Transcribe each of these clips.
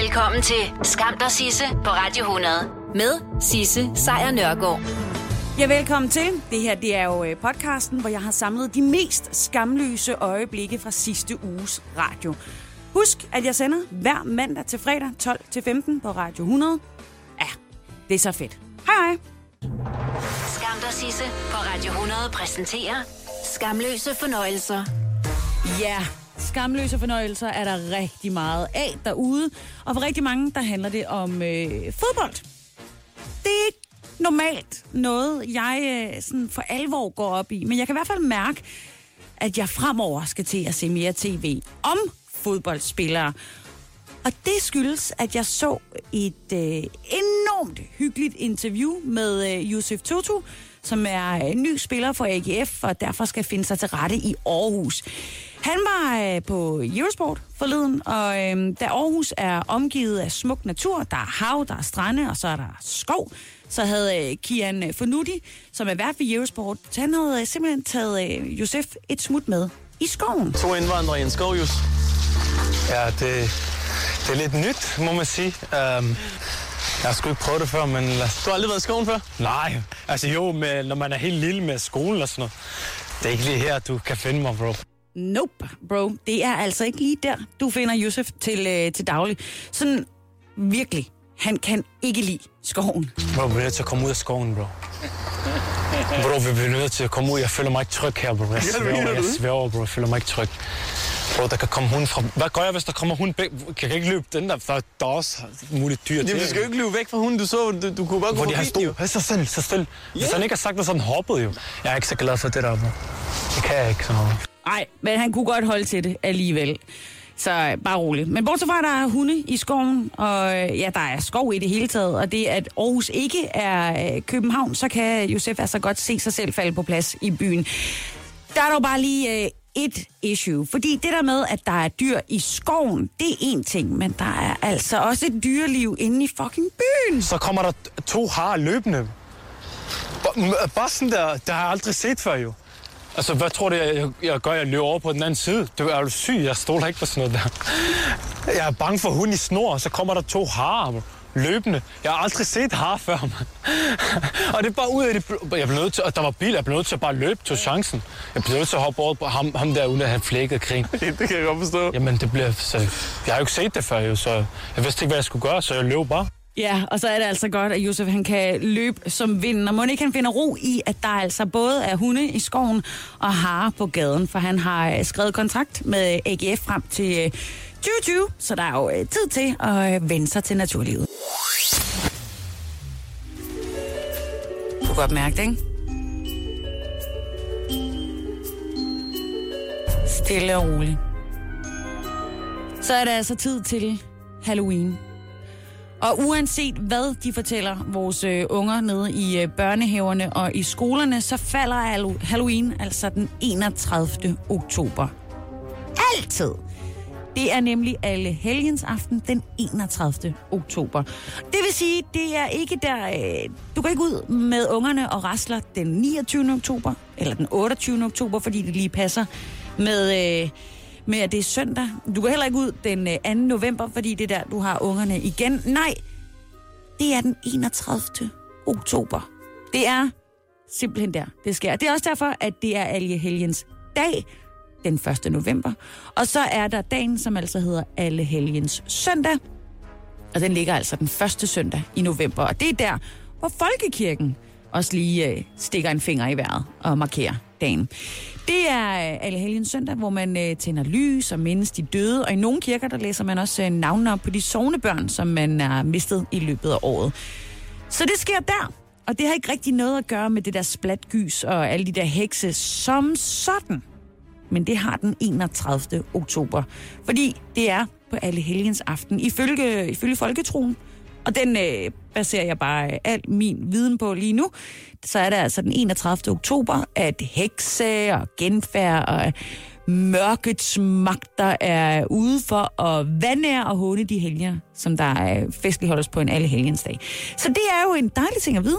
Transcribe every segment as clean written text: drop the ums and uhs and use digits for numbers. Velkommen til Skam dig Sisse på Radio 100 med Sisse Sejer Nørgaard. Ja, velkommen til. Det her det er jo podcasten, hvor jeg har samlet de mest skamløse øjeblikke fra sidste uges radio. Husk, at jeg sender hver mandag til fredag 12-15 på Radio 100. Ja, det er så fedt. Hej. Skam dig Sisse på Radio 100 præsenterer skamløse fornøjelser. Ja. Yeah. Skamløse fornøjelser er der rigtig meget af derude, og for rigtig mange, der handler det om fodbold. Det er ikke normalt noget, jeg sådan for alvor går op i, men jeg kan i hvert fald mærke, at jeg fremover skal til at se mere tv om fodboldspillere. Og det skyldes, at jeg så et enormt hyggeligt interview med Josef Tutu, som er en ny spiller for AGF, og derfor skal finde sig til rette i Aarhus. Han var på Jævesport forleden, og da Aarhus er omgivet af smuk natur, der er hav, der er strande, og så er der skov, så havde Kian Fonudi, som er vært ved Jævesport, han havde simpelthen taget Josef et smut med i skoven. To indvandrere i en skov, Jus. Ja, det er lidt nyt, må man sige. Jeg har sgu ikke prøvet det før, men... Du har aldrig været i skoven før? Nej, altså jo, når man er helt lille med skolen og sådan noget. Det er ikke lige her, du kan finde mig, bro. Nope, bro. Det er altså ikke lige der, du finder Youssef til daglig. Sådan virkelig. Han kan ikke lide skoven. Bro, vi er nødt til at komme ud af skoven, bro. Bro, vi bliver nødt til at komme ud. Jeg føler mig ikke tryg her, bro. Jeg sværger, bro. Jeg føler mig ikke tryg. Bro, der kan komme hund fra... Hvad gør jeg, hvis der kommer hund væk? Jeg kan ikke løbe den der, for der er også muligt dyr. Jamen, du skal jo ikke løbe væk fra hunden. Du så, du kunne bare gå forbi den jo. Så stille. Hvis han ikke har sagt det, så han hoppede jo. Jeg er ikke så glad for det der, bro. Det kan jeg ikke så meget. Nej, men han kunne godt holde til det alligevel. Så bare roligt. Men bortset fra, der er hunde i skoven, og ja, der er skov i det hele taget, og det, at Aarhus ikke er København, så kan Josef altså godt se sig selv falde på plads i byen. Der er dog bare lige et issue, fordi det der med, at der er dyr i skoven, det er en ting, men der er altså også et dyreliv inde i fucking byen. Så kommer der to harer løbende. Bare sådan der har jeg aldrig set før jo. Altså, hvad tror du, jeg gør, jeg løber over på den anden side? Du er jo syg, jeg stoler ikke på sådan noget der. Jeg er bange for hunden i snor, og så kommer der to harer løbende. Jeg har aldrig set harer før, man. Og det er bare ud af det... Jeg blev nødt til, og der var bil, jeg blev nødt til at bare løbe til chancen. Jeg blev nødt til at hoppe over på ham der, uden at han flækkede kring. Det kan jeg godt forstå. Jamen, det blev... Så, jeg har jo ikke set det før, jo, så jeg vidste ikke, hvad jeg skulle gøre, så jeg løb bare. Ja, og så er det altså godt, at Josef han kan løbe som vinden, og må ikke han finder ro i, at der altså både er hunde i skoven og harer på gaden, for han har skrevet kontrakt med AGF frem til 2020, så der er jo tid til at vende sig til naturlivet. Du kan godt mærke det, ikke? Stille og roligt. Så er det altså tid til Halloween. Og uanset hvad de fortæller vores unger nede i børnehaverne og i skolerne, så falder Halloween altså den 31. oktober. Altid! Det er nemlig alle helgens aften den 31. oktober. Det vil sige, det er ikke der... Du går ikke ud med ungerne og rasler den 29. oktober eller den 28. oktober, fordi det lige passer med... Men at det er søndag. Du går heller ikke ud den 2. november, fordi det er der, du har ungerne igen. Nej, det er den 31. oktober. Det er simpelthen der, det sker. Det er også derfor, at det er Allehelgens dag den 1. november. Og så er der dagen, som altså hedder Allehelgens søndag. Og den ligger altså den første søndag i november. Og det er der, hvor folkekirken også lige stikker en finger i vejret og markerer dagen. Det er Allehelgens søndag, hvor man tænder lys og mindes de døde, og i nogle kirker, der læser man også navnene op på de sognebørn, som man har mistet i løbet af året. Så det sker der, og det har ikke rigtig noget at gøre med det der splatgys og alle de der hekse som sådan. Men det har den 31. oktober, fordi det er på Allehelgens aften ifølge folketroen. Og den baserer jeg bare al min viden på lige nu. Så er det altså den 31. oktober, at hekse og genfærd og mørkets magter er ude for at vandære og håne de helger, som der festligt holdes på en allehelgensdag. Så det er jo en dejlig ting at vide.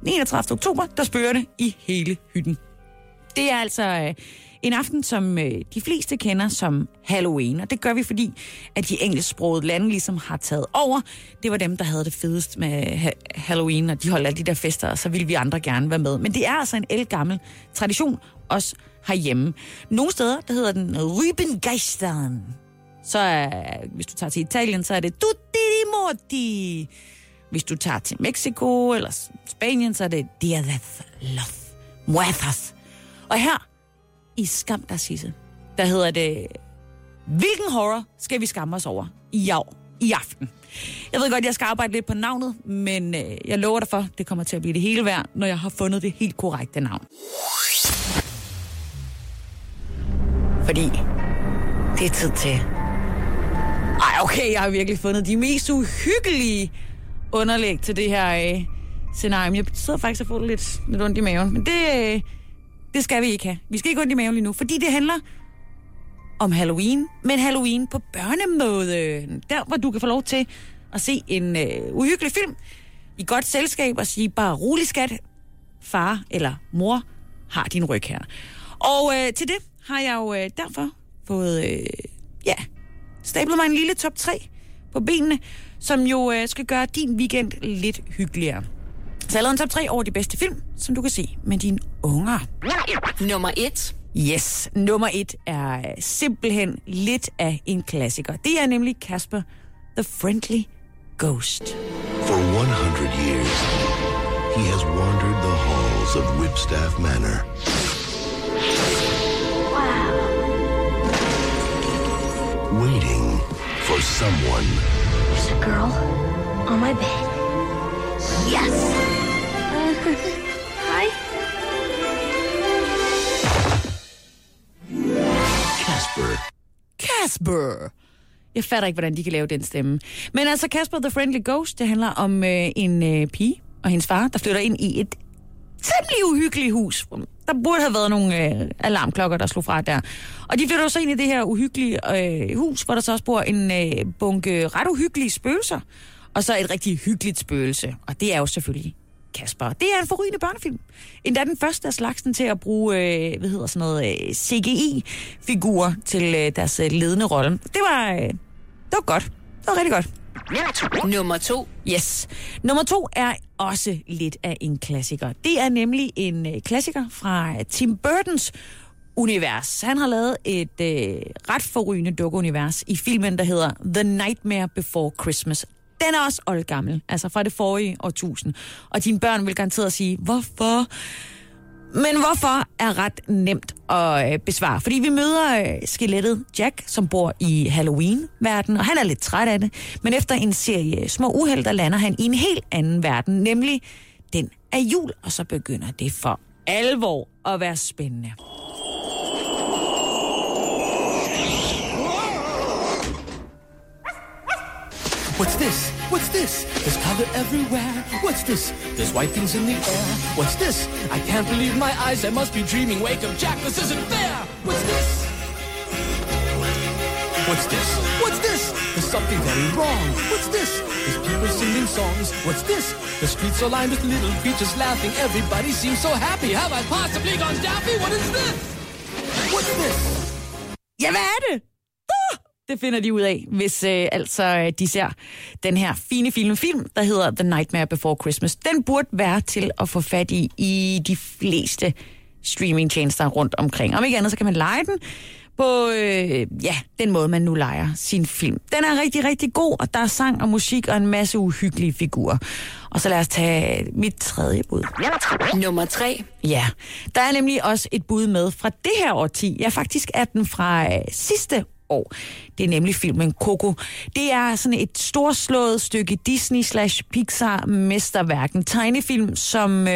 Den 31. oktober, der spøger det i hele hytten. Det er altså En aften, som de fleste kender som Halloween, og det gør vi, fordi at de engelsksprogede lande ligesom har taget over. Det var dem, der havde det fedest med Halloween, og de holdt alle de der fester, og så ville vi andre gerne være med. Men det er altså en ældgammel tradition, også herhjemme. Nogle steder, der hedder den Rybengeisteren. Så hvis du tager til Italien, så er det Tutti di Morti. Hvis du tager til Mexico eller Spanien, så er det Dia de los Muertos. Og her i Skam der Sisse, der hedder det, hvilken horror skal vi skamme os over i aften? Jeg ved godt, jeg skal arbejde lidt på navnet, men jeg lover dig for, det kommer til at blive det hele værd, når jeg har fundet det helt korrekte navn. Fordi det er tid til... Ej, okay, jeg har virkelig fundet de mest uhyggelige underlæg til det her scenarie. Jeg sidder faktisk og får lidt ondt i maven, men det skal vi ikke have. Vi skal ikke ondt i maven lige nu, fordi det handler om Halloween, men Halloween på børnemåde. Der, hvor du kan få lov til at se en uhyggelig film i godt selskab og sige, bare rolig skat, far eller mor har din ryg her. Og til det har jeg jo derfor fået, stablet mig en lille top 3 på benene, som jo skal gøre din weekend lidt hyggeligere. Så jeg lavede en top 3 over de bedste film, som du kan se med dine unger. Nummer 1. Yes, nummer 1 er simpelthen lidt af en klassiker. Det er nemlig Casper, The Friendly Ghost. For 100 years, he has wandered the halls of Whipstaff Manor. Wow. Waiting for someone. There's a girl on my bed. Yes! Hi? Casper! Jeg fatter ikke, hvordan de kan lave den stemme. Men altså, Casper the Friendly Ghost, det handler om en pige og hendes far, der flytter ind i et temmelig uhyggeligt hus. Der burde have været nogle alarmklokker, der slog fra der. Og de flytter jo så ind i det her uhyggelige hus, hvor der så også bor en bunke ret uhyggelige spøgelser. Og så et rigtig hyggeligt spøgelse. Og det er jo selvfølgelig Casper. Det er en forrygende børnefilm. Endda den første af slagsen til at bruge CGI-figurer til deres ledende rolle. Det var godt. Det var rigtig godt. Nummer 2. Yes. Nummer 2 er også lidt af en klassiker. Det er nemlig en klassiker fra Tim Burtons univers. Han har lavet et ret forrygende dukkeunivers i filmen, der hedder The Nightmare Before Christmas. Den er også oldgammel, altså fra det forrige årtusind. Og dine børn vil garanteret sige, hvorfor? Men hvorfor er ret nemt at besvare. Fordi vi møder skelettet Jack, som bor i Halloween-verden, og han er lidt træt af det. Men efter en serie små uheld, der lander han i en helt anden verden, nemlig den af jul. Og så begynder det for alvor at være spændende. What's this? What's this? There's color everywhere. What's this? There's white things in the air. What's this? I can't believe my eyes. I must be dreaming. Wake up, Jack. This isn't fair. What's this? What's this? What's this? There's something very wrong. What's this? There's people singing songs. What's this? The streets are lined with little creatures laughing. Everybody seems so happy. Have I possibly gone daffy? What is this? What's this? Ja, hvad er det? Det finder de ud af, hvis altså de ser den her fine film, der hedder The Nightmare Before Christmas. Den burde være til at få fat i de fleste streamingtjenester rundt omkring. Om ikke andet, så kan man leje den på den måde, man nu lejer sin film. Den er rigtig, rigtig god, og der er sang og musik og en masse uhyggelige figurer. Og så lad os tage mit tredje bud. Nummer 3. Ja, der er nemlig også et bud med fra det her årti. Ja, faktisk er den fra sidste år. Det er nemlig filmen Coco. Det er sådan et storslået stykke Disney/Pixar mesterværk. En tegnefilm, som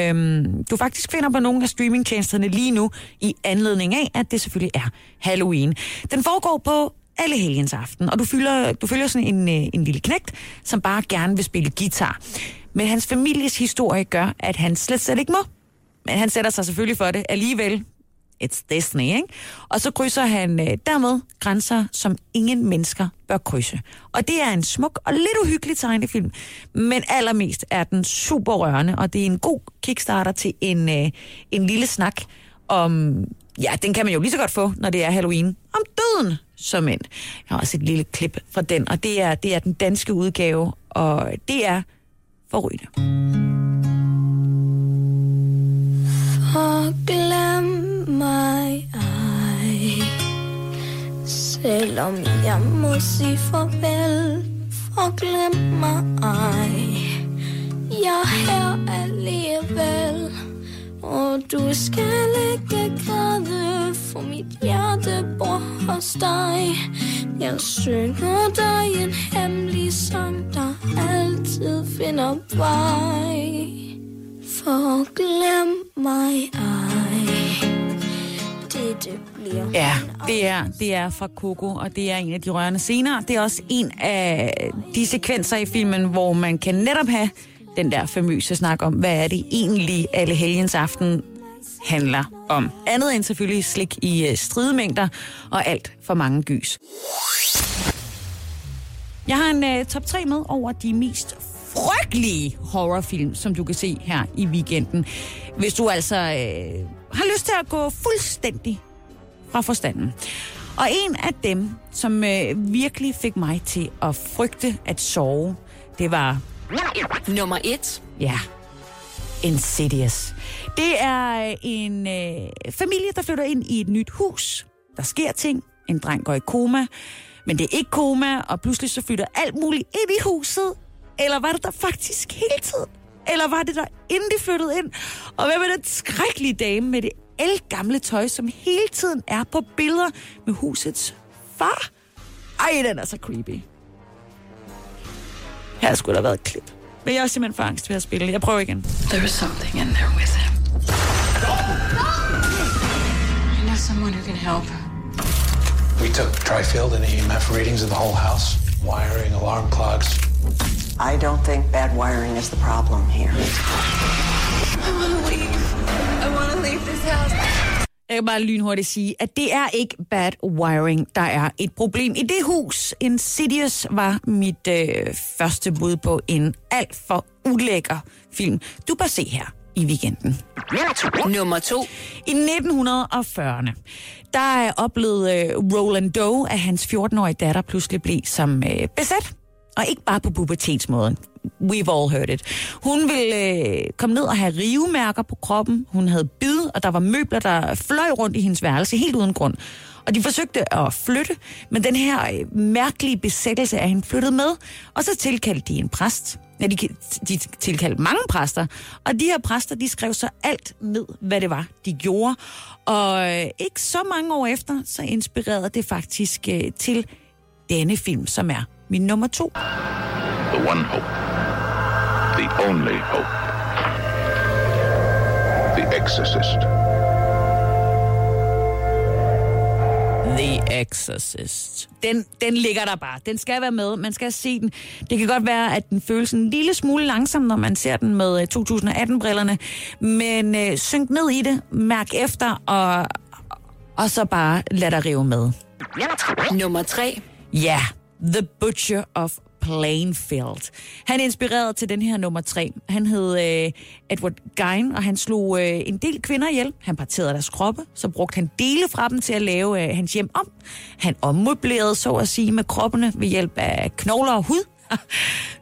du faktisk finder på nogle af streamingtjenesterne lige nu, i anledning af, at det selvfølgelig er Halloween. Den foregår på Allehelgensaften, og du følger sådan en lille knægt, som bare gerne vil spille guitar. Men hans families historie gør, at han slet ikke må. Men han sætter sig selvfølgelig for det alligevel. It's Disney, ikke? Og så krydser han dermed grænser, som ingen mennesker bør krydse. Og det er en smuk og lidt uhyggelig tegnefilm, men allermest er den super rørende, og det er en god kickstarter til en lille snak om Ja, den kan man jo lige så godt få, når det er Halloween. Om døden som end. Jeg har også et lille klip fra den, og det er den danske udgave, og det er forrygende. For glem mig ej, selvom jeg må sige farvel. For glem mig ej, jeg er her alligevel. Og du skal ikke græde, for mit hjerte bor hos dig. Jeg synger dig en hemmelig sang, der altid finder vej. For glem mig ej. Ja, det er fra Coco, og det er en af de rørende scener. Det er også en af de sekvenser i filmen, hvor man kan netop have den der famøse snak om, hvad er det egentlig alle helgens aften handler om. Andet end selvfølgelig slik i stridmængder og alt for mange gys. Jeg har en top 3 med over de mest frygtelige horrorfilm, som du kan se her i weekenden. Hvis du altså har lyst til at gå fuldstændig fra forstanden. Og en af dem, som virkelig fik mig til at frygte at sove, det var... Nummer 1. Ja. Insidious. Det er en familie, der flytter ind i et nyt hus. Der sker ting. En dreng går i koma. Men det er ikke koma, og pludselig så flytter alt muligt ind i huset. Eller var det der faktisk hele tiden? Eller var det der, inden de flyttede ind? Og hvad med den skrækkelige dame med det ældgamle tøj, som hele tiden er på billeder med husets far? Ej, den er så creepy. Her skulle der have været et klip. Men jeg er også simpelthen for angst ved at spille. Jeg prøver igen. There was something in there with him. I know someone who can help. We took Trifield and EMF readings of the whole house. Wiring, alarm clocks. I don't think bad wiring is the problem here. I want to leave this house. Jeg kan bare lynhurtigt sige, at det er ikke bad wiring, der er et problem i det hus. Insidious var mit første bud på en alt for ulækker film. Du bare se her i weekenden. Nummer 2. I 1940'erne, der oplevede Roland Doe, at hans 14-årige datter pludselig blev som besat. Og ikke bare på pubertetsmåden. We've all heard it. Hun ville komme ned og have rivemærker på kroppen. Hun havde bid, og der var møbler, der fløj rundt i hendes værelse, helt uden grund. Og de forsøgte at flytte, men den her mærkelige besættelse er hende flyttet med. Og så tilkaldte de en præst. Ja, de tilkaldte mange præster. Og de her præster, de skrev så alt ned, hvad det var, de gjorde. Og ikke så mange år efter, så inspirerede det faktisk til denne film, som er min nummer 2. The one hope, the only hope, The Exorcist. The Exorcist. Den ligger der bare. Den skal være med. Man skal se den. Det kan godt være, at den føles en lille smule langsom, når man ser den med 2018-brillerne. Men synk ned i det, mærk efter, og så bare lad dig rive med. Nummer 3. Ja, The Butcher of Plainfield. Han inspirerede til den her nummer 3. Han hed Edward Gein, og han slog en del kvinder ihjel. Han parterede deres kroppe, så brugte han dele fra dem til at lave hans hjem om. Han ommøblerede, så at sige, med kroppene ved hjælp af knogler og hud.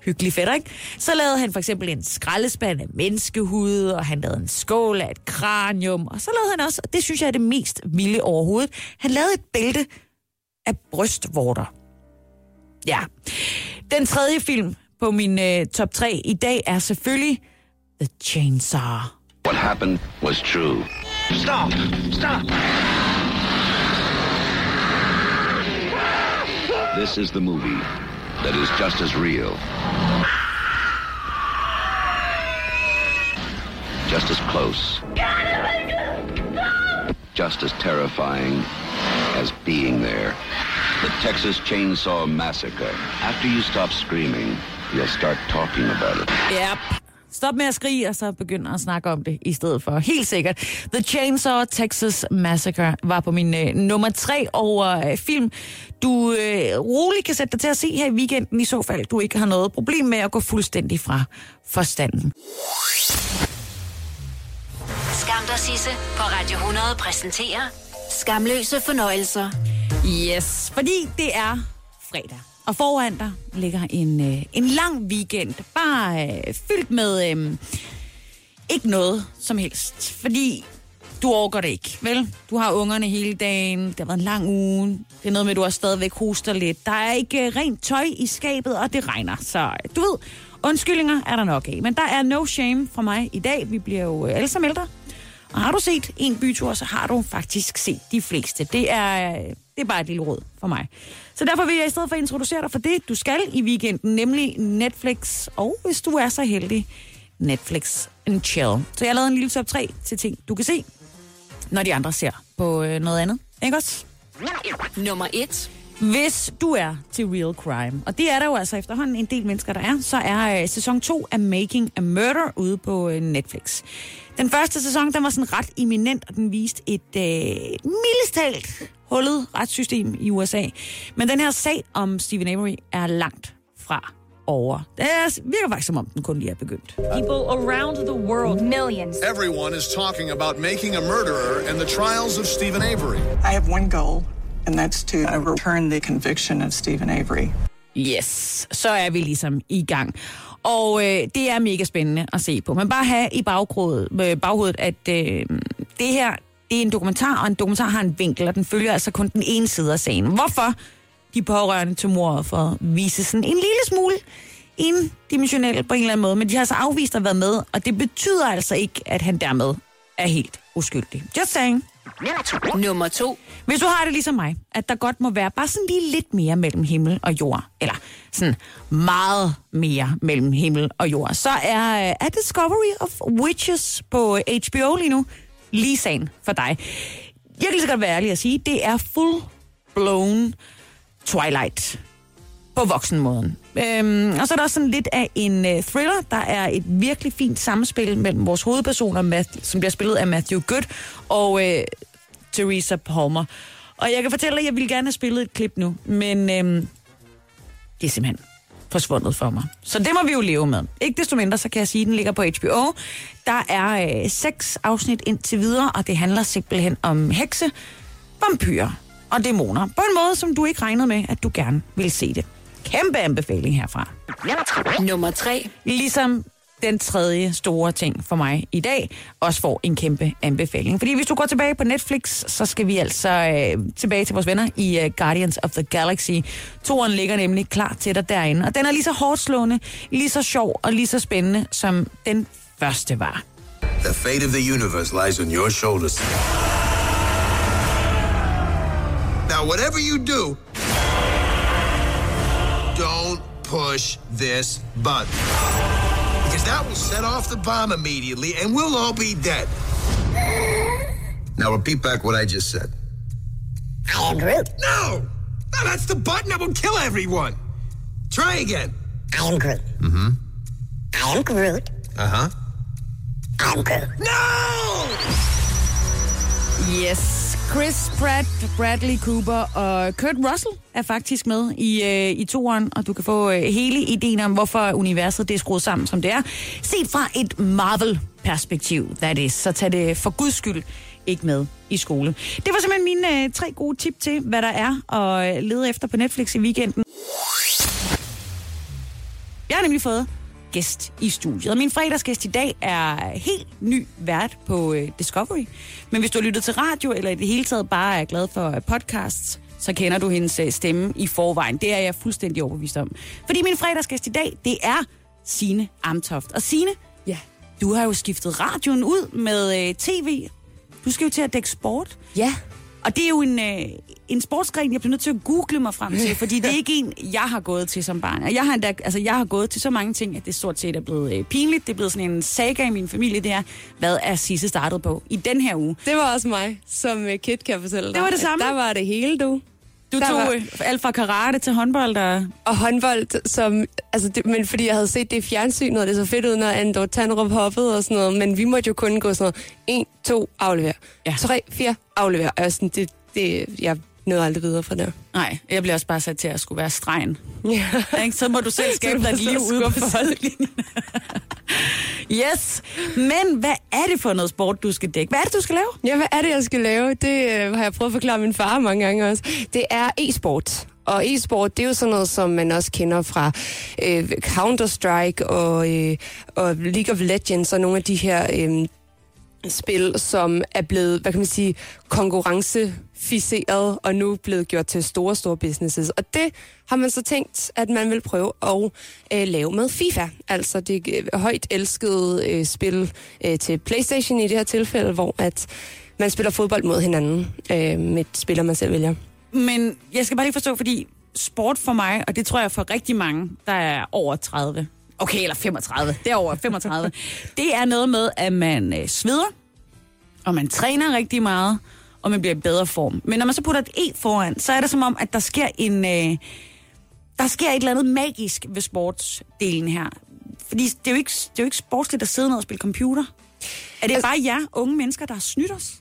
Hyggelig fedt, ikke? Så lavede han for eksempel en skraldespand af menneskehud, og han lavede en skål af et kranium, og så lavede han også, og det synes jeg er det mest vilde overhovedet, han lavede et bælte af brystvorter. Ja. Den tredje film på min top 3 i dag er selvfølgelig The Chainsaw. What happened was true. Stop! Stop! This is the movie that is just as real. Just as close. Just as terrifying as being there. The Texas Chainsaw Massacre. After you stop screaming, you'll start talking about it. Yep. Stop med at skrige, og så begynder at snakke om det i stedet for. Helt sikkert. The Chainsaw Texas Massacre var på min nummer 3 over film. Du roligt kan sætte dig til at se her i weekenden, i så fald du ikke har noget problem med at gå fuldstændig fra forstanden. og Sisse på Radio 100 præsenterer Skamløse Fornøjelser. Yes, fordi det er fredag. Og foran dig ligger en lang weekend, bare fyldt med ikke noget som helst. Fordi du overgår det ikke, vel? Du har ungerne hele dagen, det har været en lang uge, det er noget med, at du også stadigvæk hoster lidt. Der er ikke rent tøj i skabet, og det regner, så du ved, undskyldninger er der nok af. Men der er no shame fra mig i dag, vi bliver jo alle sammen ældre. Og har du set en bytur, så har du faktisk set de fleste. Det er bare et lille råd for mig. Så derfor vil jeg i stedet for introducere dig for det, du skal i weekenden, nemlig Netflix. Og hvis du er så heldig, Netflix and chill. Så jeg har lavet en lille top 3 til ting, du kan se, når de andre ser på noget andet. Ikke også? Nummer 1. Hvis du er til real crime, og det er der jo altså efterhånden en del mennesker, der er, så er sæson 2 af Making a Murderer ude på Netflix. Den første sæson, den var sådan ret eminent, og den viste et mildestalt hullet retssystem i USA. Men den her sag om Stephen Avery er langt fra over. Det virker faktisk som om den kun lige er begyndt. People around the world, millions. Everyone is talking about Making a Murderer and the trials of Stephen Avery. I have one goal. And that's to overturn the conviction of Stephen Avery. Yes, så er vi ligesom i gang. Og det er mega spændende at se på. Man bare have i baghovedet, at det her, det er en dokumentar, og en dokumentar har en vinkel, og den følger altså kun den ene side af sagen. Hvorfor de pårørende til mordofferet viser sådan en lille smule indimensionelt på en eller anden måde, men de har så afvist at være med, og det betyder altså ikke, at han dermed er helt uskyldig. Just saying. Nummer 2. Hvis du har det ligesom mig, at der godt må være bare sådan lige lidt mere mellem himmel og jord, eller sådan meget mere mellem himmel og jord, så er A Discovery of Witches på HBO lige nu lige sagen for dig. Jeg kan lige så godt være ærlig at sige, det er full-blown Twilight på voksenmåden. Og så er der også sådan lidt af en thriller. Der er et virkelig fint samspil mellem vores hovedpersoner, som bliver spillet af Matthew Goode og Teresa Palmer. Og jeg kan fortælle dig, at jeg ville gerne have spillet et klip nu, men det er simpelthen forsvundet for mig. Så det må vi jo leve med. Ikke desto mindre, så kan jeg sige, at den ligger på HBO. Der er 6 afsnit indtil videre, og det handler simpelthen om hekse, vampyrer og dæmoner. På en måde, som du ikke regnede med, at du gerne ville se det. Kæmpe anbefaling herfra. Nummer 3. Ligesom den tredje store ting for mig i dag, også får en kæmpe anbefaling. Fordi hvis du går tilbage på Netflix, så skal vi altså tilbage til vores venner i Guardians of the Galaxy. Toren ligger nemlig klar til dig derinde. Og den er lige så hårdt slående, lige så sjov og lige så spændende, som den første var. The fate of the universe lies on your shoulders. Now whatever you do, don't push this button. Because that will set off the bomb immediately and we'll all be dead. Now repeat back what I just said. I am Groot. No, that's the button that will kill everyone. Try again. I am Groot. Mm-hmm. I am Groot. Uh-huh. I am Groot. No! Yes. Chris Pratt, Bradley Cooper og Kurt Russell er faktisk med i toeren, og du kan få hele ideen om, hvorfor universet det er skruet sammen, som det er. Set fra et Marvel-perspektiv, that is, så tag det for guds skyld ikke med i skole. Det var simpelthen mine 3 gode tip til, hvad der er at lede efter på Netflix i weekenden. Jeg har nemlig fået gæst i studiet. Og min fredagsgæst i dag er helt ny vært på Discovery. Men hvis du har lyttet til radio, eller i det hele taget bare er glad for podcasts, så kender du hendes stemme i forvejen. Det er jeg fuldstændig overbevist om. Fordi min fredagsgæst i dag, det er Signe Amtoft. Og Signe, ja, du har jo skiftet radioen ud med tv. Du skal jo til at dække sport. Ja. Og det er jo en sportsgren, jeg bliver nødt til at google mig frem til, fordi det er ikke en, jeg har gået til som barn. Og jeg har gået til så mange ting, at det stort set er blevet pinligt. Det er blevet sådan en saga i min familie, det er, hvad er Sisse startet på i den her uge? Det var også mig, som kid, kan jeg fortælle dig. Det var det samme. Der var det hele, du. Du tog alt fra karate til håndbold. Og håndbold, som, altså det, men fordi jeg havde set det i fjernsynet, og det så fedt ud, når Andor Tandrup hoppede og sådan noget, men vi måtte jo kun gå sådan noget, 1, 2, aflever, 3, 4, aflever. Og sådan, det, jeg nåede aldrig videre fra det. Nej, jeg blev også bare sat til at skulle være stregen. Ja. Så må du selv skabe dig et liv ude på holdlinjen. Yes. Men hvad er det for noget sport, du skal dække? Hvad er det, du skal lave? Ja, hvad er det, jeg skal lave? Det har jeg prøvet at forklare min far mange gange også. Det er e-sport. Og e-sport, det er jo sådan noget, som man også kender fra Counter-Strike og League of Legends og nogle af de her spil, som er blevet, hvad kan man sige, konkurrencefiseret og nu blevet gjort til store, store businesses. Og det har man så tænkt, at man vil prøve at lave med FIFA. Altså det højt elskede spil til PlayStation i det her tilfælde, hvor at man spiller fodbold mod hinanden med spiller, man selv vælger. Men jeg skal bare lige forstå, fordi sport for mig, og det tror jeg for rigtig mange, der er over 30. Okay, eller 35. Det er over 35. Det er noget med, at man sveder, og man træner rigtig meget, og man bliver i bedre form. Men når man så putter et E foran, så er det som om, at der sker et eller andet magisk ved sportsdelen her. Fordi det er jo ikke sportsligt at sidde ned og spille computer. Er det bare jer unge mennesker, der har snydt os?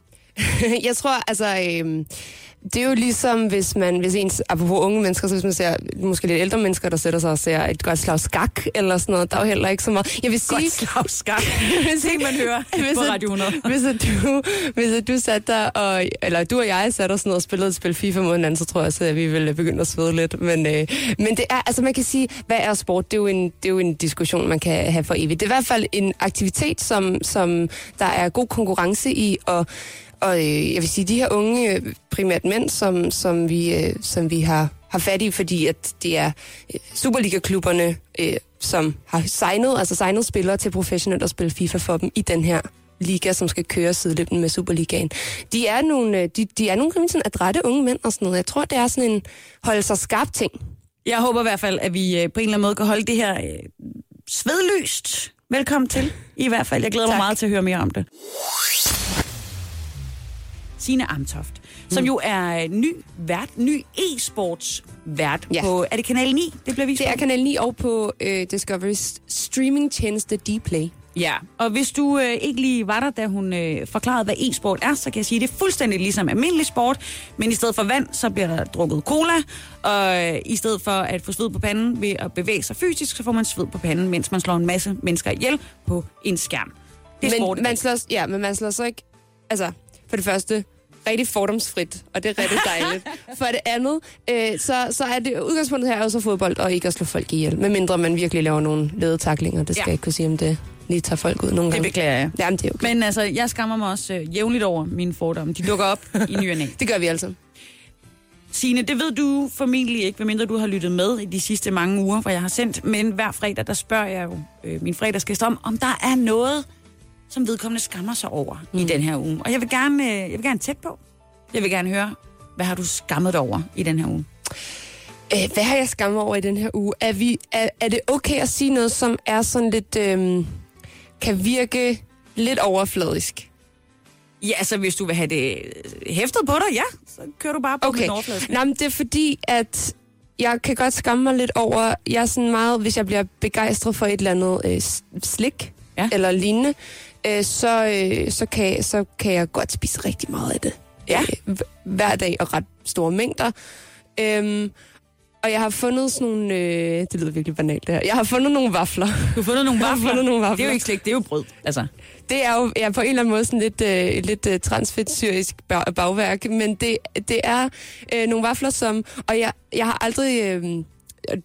Jeg tror, det er jo ligesom, hvis ens, apropos unge mennesker, så hvis man ser måske lidt ældre mennesker, der sætter sig og ser et godt slag skak, eller sådan noget, der er jo heller ikke så meget. Jeg vil sige, godt slag skak, hvis ikke man hører på Radio 100. Hvis du satte dig, eller du og jeg satte os ned og spillede et spil FIFA mod hinanden, så tror jeg også, at vi ville begynde at svede lidt. Men det er, altså man kan sige, hvad er sport? Det er jo en diskussion, man kan have for evigt. Det er i hvert fald en aktivitet, som der er god konkurrence i, og jeg vil sige, de her unge, primært mænd, som vi har fat i, fordi at det er Superliga-klubberne, som har signet spillere til professionelt at spille FIFA for dem i den her liga, som skal køre sideløbende med Superligaen. De er nogle sådan adrette unge mænd og sådan noget. Jeg tror, det er sådan en holde sig skarp ting. Jeg håber i hvert fald, at vi på en eller anden måde kan holde det her svedløst. Velkommen til, i hvert fald. Jeg glæder mig meget til at høre mere om det. Signe Amtoft, som jo er ny e-sportsvært på... Er det Kanal 9? Det bliver vist. Det er Kanal 9 og på Discoverys streamingtjeneste Dplay. Ja, og hvis du ikke lige var der, da hun forklarede, hvad e-sport er, så kan jeg sige, at det er fuldstændig ligesom almindelig sport, men i stedet for vand, så bliver der drukket cola, og i stedet for at få sved på panden ved at bevæge sig fysisk, så får man sved på panden, mens man slår en masse mennesker ihjel på en skærm. Det er sporten. Men man slår så ikke... Altså... For det første, rigtig fordomsfrit, og det er rigtig dejligt. For det andet, så er det udgangspunktet her er jo så fodbold, og ikke at slå folk ihjel. Medmindre man virkelig laver nogle ledetaklinger, det skal jeg ikke kunne sige, om det lige tager folk ud nogle gange. Det beklager jeg. Jamen, det er okay. Men altså, jeg skammer mig også jævnligt over mine fordomme. De dukker op i ny og næ. Det gør vi altså. Signe, det ved du formentlig ikke, medmindre du har lyttet med i de sidste mange uger, hvor jeg har sendt. Men hver fredag, der spørger jeg jo min fredagsgæst om der er noget, som vedkommende skammer sig over i den her uge. Og jeg vil gerne tæt på. Jeg vil gerne høre, hvad har du skammet dig over i den her uge? Hvad har jeg skammet over i den her uge? Er det okay at sige noget, som er sådan lidt... kan virke lidt overfladisk? Ja, altså hvis du vil have det hæftet på dig, ja. Så kører du bare på den overfladiske. Nej, men det er fordi, at... Jeg kan godt skamme mig lidt over... Jeg er sådan meget, hvis jeg bliver begejstret for et eller andet slik... Ja. Eller lignende, så kan jeg godt spise rigtig meget af det. Ja. Hver dag og ret store mængder. Og jeg har fundet sådan nogle... det lyder virkelig banalt det her. Jeg har fundet nogle vafler. Du har fundet nogle vafler? Jeg har fundet nogle vafler. Det er jo ikke slik, det er jo brød. Altså. Det er jo på en eller anden måde sådan lidt transfedtsyrisk bagværk, men det er nogle vafler, som... Og jeg har aldrig...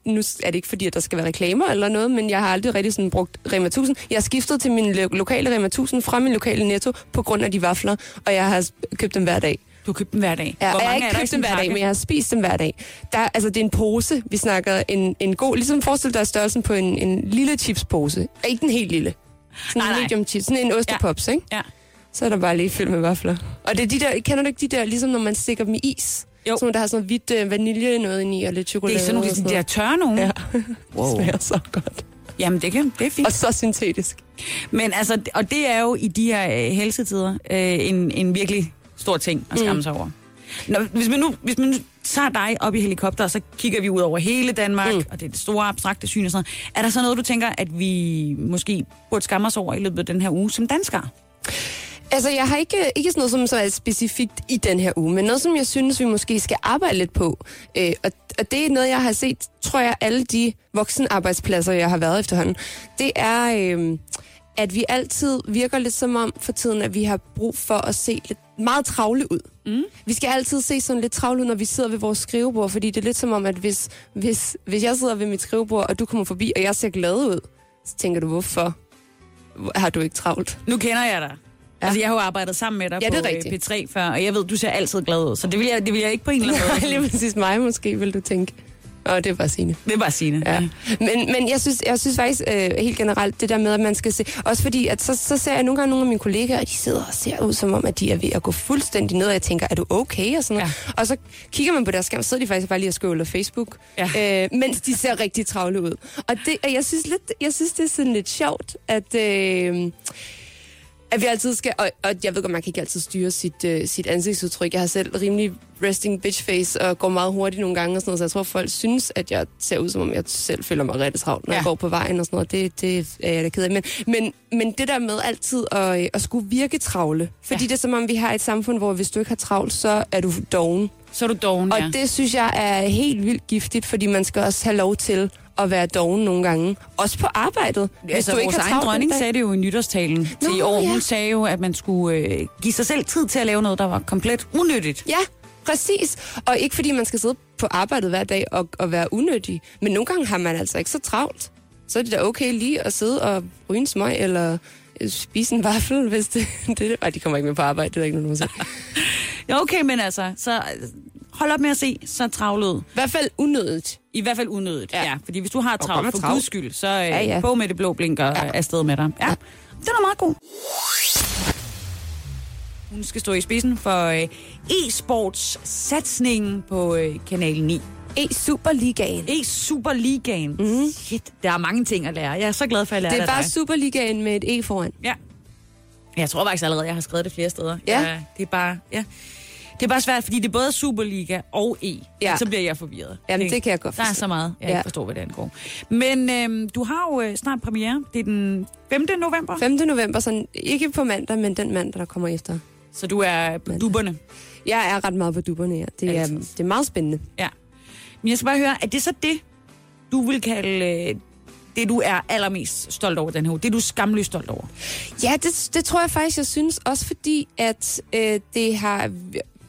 nu er det ikke fordi, at der skal være reklamer eller noget, men jeg har aldrig rigtig sådan brugt Rema 1000. Jeg har skiftet til min lokale Rema 1000 fra min lokale Netto på grund af de vafler, og jeg har købt dem hver dag. Du har købt dem hver dag? Ja, jeg har ikke købt dem hver dag, men jeg har spist dem hver dag. Det er en pose, vi snakker en god... Ligesom forestil dig størrelsen på en lille chipspose. Ikke den helt lille. Sådan en medium chips, sådan en ostepops, ikke? Ja. Så er der bare lige fyldt med vafler. Og det er de der... Kender du ikke de der, ligesom når man stikker dem i is? Jo. Sådan der har sådan hvidt vanilje noget ind i og lidt chokolade. Det er sådan nogle, de der tørre nogen. Ja. Wow. Det smager så godt. Jamen det er fint. Og så syntetisk. Men altså, og det er jo i de her helsetider en virkelig stor ting at skamme sig over. Nå, hvis man nu tager dig op i helikopter, så kigger vi ud over hele Danmark, og det er det store abstrakte syn og sådan noget. Er der så noget, du tænker, at vi måske burde skamme os over i løbet af den her uge som danskere? Altså, jeg har ikke sådan noget, som så er specifikt i den her uge, men noget, som jeg synes, vi måske skal arbejde lidt på. Og det er noget, jeg har set, tror jeg, alle de voksenarbejdspladser, jeg har været efterhånden. Det er at vi altid virker lidt som om for tiden, at vi har brug for at se lidt meget travle ud. Mm. Vi skal altid se sådan lidt travle ud, når vi sidder ved vores skrivebord, fordi det er lidt som om, at hvis jeg sidder ved mit skrivebord, og du kommer forbi, og jeg ser glad ud, så tænker du, hvorfor har du ikke travlt? Nu kender jeg dig. Ja. Altså, jeg har jo arbejdet sammen med dig på P3 før, og jeg ved, du ser altid glad ud, så det vil jeg ikke på en eller anden måde. Lige præcis mig måske, vil du tænke. Og det er bare Signe. Det er bare Signe. Ja. Men jeg synes faktisk helt generelt, det der med, at man skal se... Også fordi, at så ser jeg nogle gange nogle af mine kollegaer, og de sidder og ser ud, som om, at de er ved at gå fuldstændig ned, og jeg tænker, er du okay? Og sådan noget. Ja. Og så kigger man på deres skærm, så sidder de faktisk bare lige og scroller Facebook, mens de ser rigtig travle ud. Og jeg synes, det er sådan lidt sjovt, at vi altid skal, og jeg ved godt, man kan ikke altid styre sit ansigtsudtryk. Jeg har selv rimelig resting bitch face og går meget hurtigt nogle gange og sådan noget, så jeg tror, folk synes, at jeg ser ud, som om jeg selv føler mig ret travlt, når jeg går på vejen og sådan noget. Det er jeg da ked af. Men det der med altid at skulle virke travle, fordi det er som om, vi har et samfund, hvor hvis du ikke har travlt, så er du doven. Så er du doven, og det synes jeg er helt vildt giftigt, fordi man skal også have lov til at være doven nogle gange. Også på arbejdet. Altså, vores egen dronning sagde det jo i nytårstalen til i år. Hun sagde jo, at man skulle give sig selv tid til at lave noget, der var komplet unyttigt. Ja, præcis. Og ikke fordi man skal sidde på arbejdet hver dag og være unyttig. Men nogle gange har man altså ikke så travlt. Så er det da okay lige at sidde og ryge en smøg, eller spise en vaffel, hvis det. Ej, de kommer ikke med på arbejde, det er der ikke nogen, der må sige. Okay, men altså, så... Hold op med at se så travlt ud. I hvert fald unødigt, ja. Fordi hvis du har travlt, for guds skyld, så bog med det blå blinker afsted med dig. Ja, den er meget god. Hun skal stå i spidsen for e-sports-satsningen på Kanal 9. E-Superligaen. Mm-hmm. Shit, der er mange ting at lære. Jeg er så glad for, at jeg lærer dig. Det er bare Superligaen med et E foran. Ja. Jeg tror faktisk allerede, jeg har skrevet det flere steder. Ja. Det er bare... Ja. Det er bare svært, fordi det er både Superliga og E. Ja. Så bliver jeg forvirret. Jamen, det kan jeg godt forstå. Der er så meget, jeg ikke forstår, hvad det angår. Men du har jo snart premiere. Det er den 5. november. 5. november, så ikke på mandag, men den mandag, der kommer efter. Så du er på dupperne? Jeg er ret meget på dupperne, ja. Det er meget spændende. Ja. Men jeg skal bare høre, er det så det, du vil kalde... Det, du er allermest stolt over den her uge. Det, du er skamløst stolt over. Ja, det tror jeg faktisk, jeg synes. Også fordi, at det har...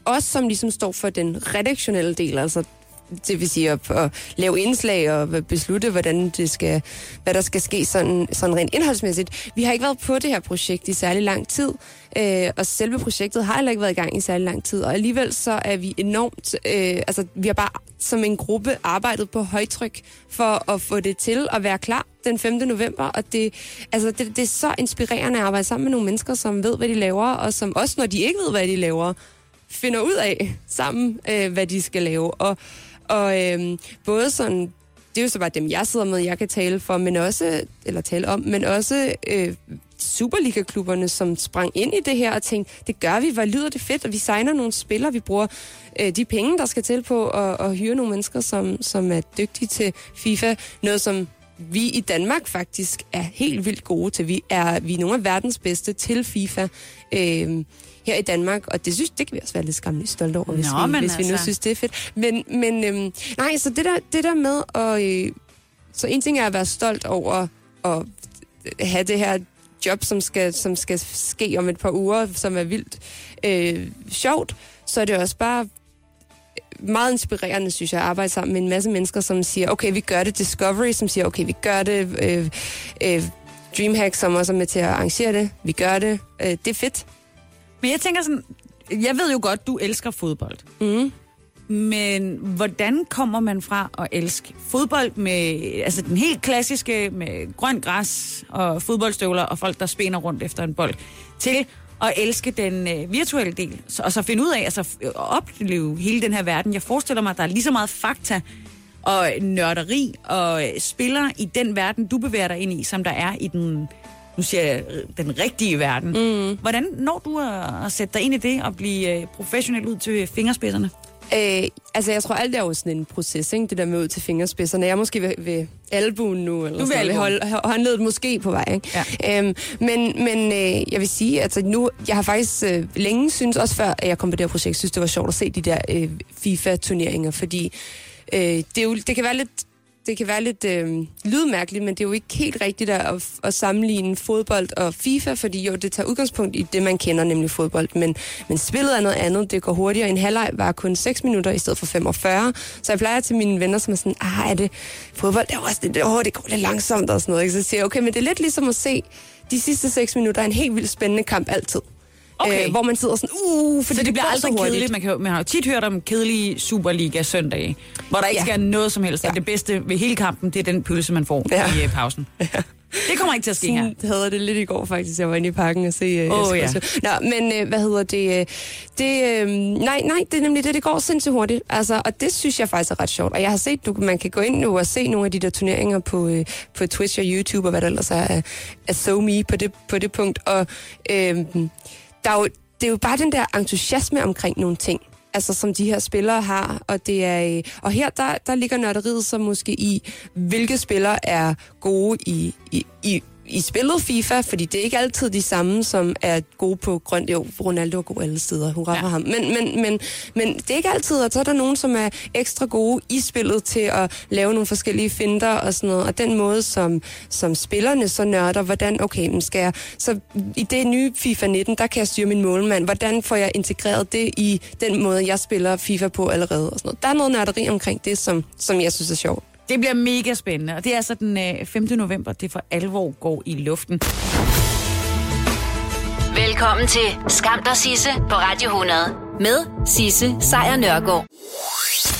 Os, som ligesom står for den redaktionelle del, altså det vil sige at lave indslag og beslutte, hvad der skal ske sådan rent indholdsmæssigt. Vi har ikke været på det her projekt i særlig lang tid, og selve projektet har heller ikke været i gang i særlig lang tid, og alligevel så er vi enormt, vi har bare som en gruppe arbejdet på højtryk for at få det til at være klar den 5. november, og det er så inspirerende at arbejde sammen med nogle mennesker, som ved, hvad de laver, og som også, når de ikke ved, hvad de laver, finder ud af sammen, hvad de skal lave. Og både sådan, det er jo så bare dem, jeg sidder med, jeg kan tale for, men også Superliga-klubberne, som sprang ind i det her og tænkte, det gør vi, hvor lyder det fedt, og vi signer nogle spillere, vi bruger de penge, der skal til på at hyre nogle mennesker, som er dygtige til FIFA. Noget, som vi i Danmark faktisk er helt vildt gode til. Vi er nogle af verdens bedste til FIFA. Her i Danmark, og det kan vi også være lidt skamligt stolt over, hvis vi nu synes, det er fedt. Men så det der med at... Så en ting er at være stolt over at have det her job, som skal ske om et par uger, som er vildt sjovt, så er det også bare meget inspirerende, synes jeg, at arbejde sammen med en masse mennesker, som siger, okay, vi gør det. Discovery, som siger, okay, vi gør det. Dreamhack, som også er med til at arrangere det. Vi gør det. Det er fedt. Men jeg tænker sådan, jeg ved jo godt, du elsker fodbold. Mm. Men hvordan kommer man fra at elske fodbold med altså den helt klassiske med grønt græs og fodboldstøvler og folk, der spænder rundt efter en bold, til at elske den virtuelle del, og så finde ud af altså, at opleve hele den her verden? Jeg forestiller mig, at der er lige så meget fakta og nørderi og spillere i den verden, du bevæger dig ind i, som der er i den... Nu siger jeg, den rigtige verden. Mm. Hvordan når du at sætte dig ind i det og blive professionel ud til fingerspidserne? Jeg tror, alt er jo sådan en proces, ikke? Det der med ud til fingerspidserne. Jeg er måske ved albuen nu, eller sådan, håndledet måske på vej. Ikke? Ja. Men jeg vil sige, altså nu, jeg har faktisk længe synes, også før at jeg kom på det her projekt, synes det var sjovt at se de der FIFA-turneringer, fordi det kan være lidt det kan være lidt lydmærkeligt, men det er jo ikke helt rigtigt at sammenligne fodbold og FIFA, fordi jo, det tager udgangspunkt i det, man kender, nemlig fodbold. Men spillet er noget andet, det går hurtigere. En halvleg var kun 6 minutter i stedet for 45. Så jeg plejer til mine venner, som er sådan, er det fodbold? Det er også lidt, det går lidt langsomt og sådan noget. Ikke? Så siger jeg, okay, men det er lidt ligesom at se de sidste 6 minutter af en helt vildt spændende kamp altid. Okay. Hvor man sidder sådan, fordi så det bliver aldrig kedeligt. Man har jo tit hørt om kedelige Superliga-søndage, hvor der ikke sker noget som helst. Ja. Det bedste ved hele kampen, det er den pølse, man får i pausen. Ja. Det kommer ikke til at ske her. Jeg havde det lidt i går, faktisk. Jeg var inde i parken og se... Nå, men hvad hedder det? Det er nemlig det går sindssygt hurtigt. Altså, og det synes jeg faktisk er ret sjovt. Og jeg har set, man kan gå ind nu og se nogle af de der turneringer på Twitch og YouTube, og hvad der ellers er SoMe på det punkt. Og det er jo bare den der entusiasme omkring nogle ting, altså som de her spillere har, og det er og her der ligger nørderiet så måske i, hvilke spillere er gode i spillet FIFA, fordi det er ikke altid de samme, som er gode på grønt. Jo, Ronaldo er god alle steder, hurra for ham. Men det er ikke altid, og så er der nogen, som er ekstra gode i spillet til at lave nogle forskellige finter og sådan noget. Og den måde, som spillerne så nørder, hvordan, okay, men skal jeg... Så i det nye FIFA 19, der kan jeg styre min målmand. Hvordan får jeg integreret det i den måde, jeg spiller FIFA på allerede? Og sådan noget. Der er noget nørderi omkring det, som jeg synes er sjovt. Det bliver mega spændende, og det er altså den 5. november, det for alvor går i luften. Velkommen til Skam dig Sisse på Radio 100 med Sisse Sejer Nørgaard.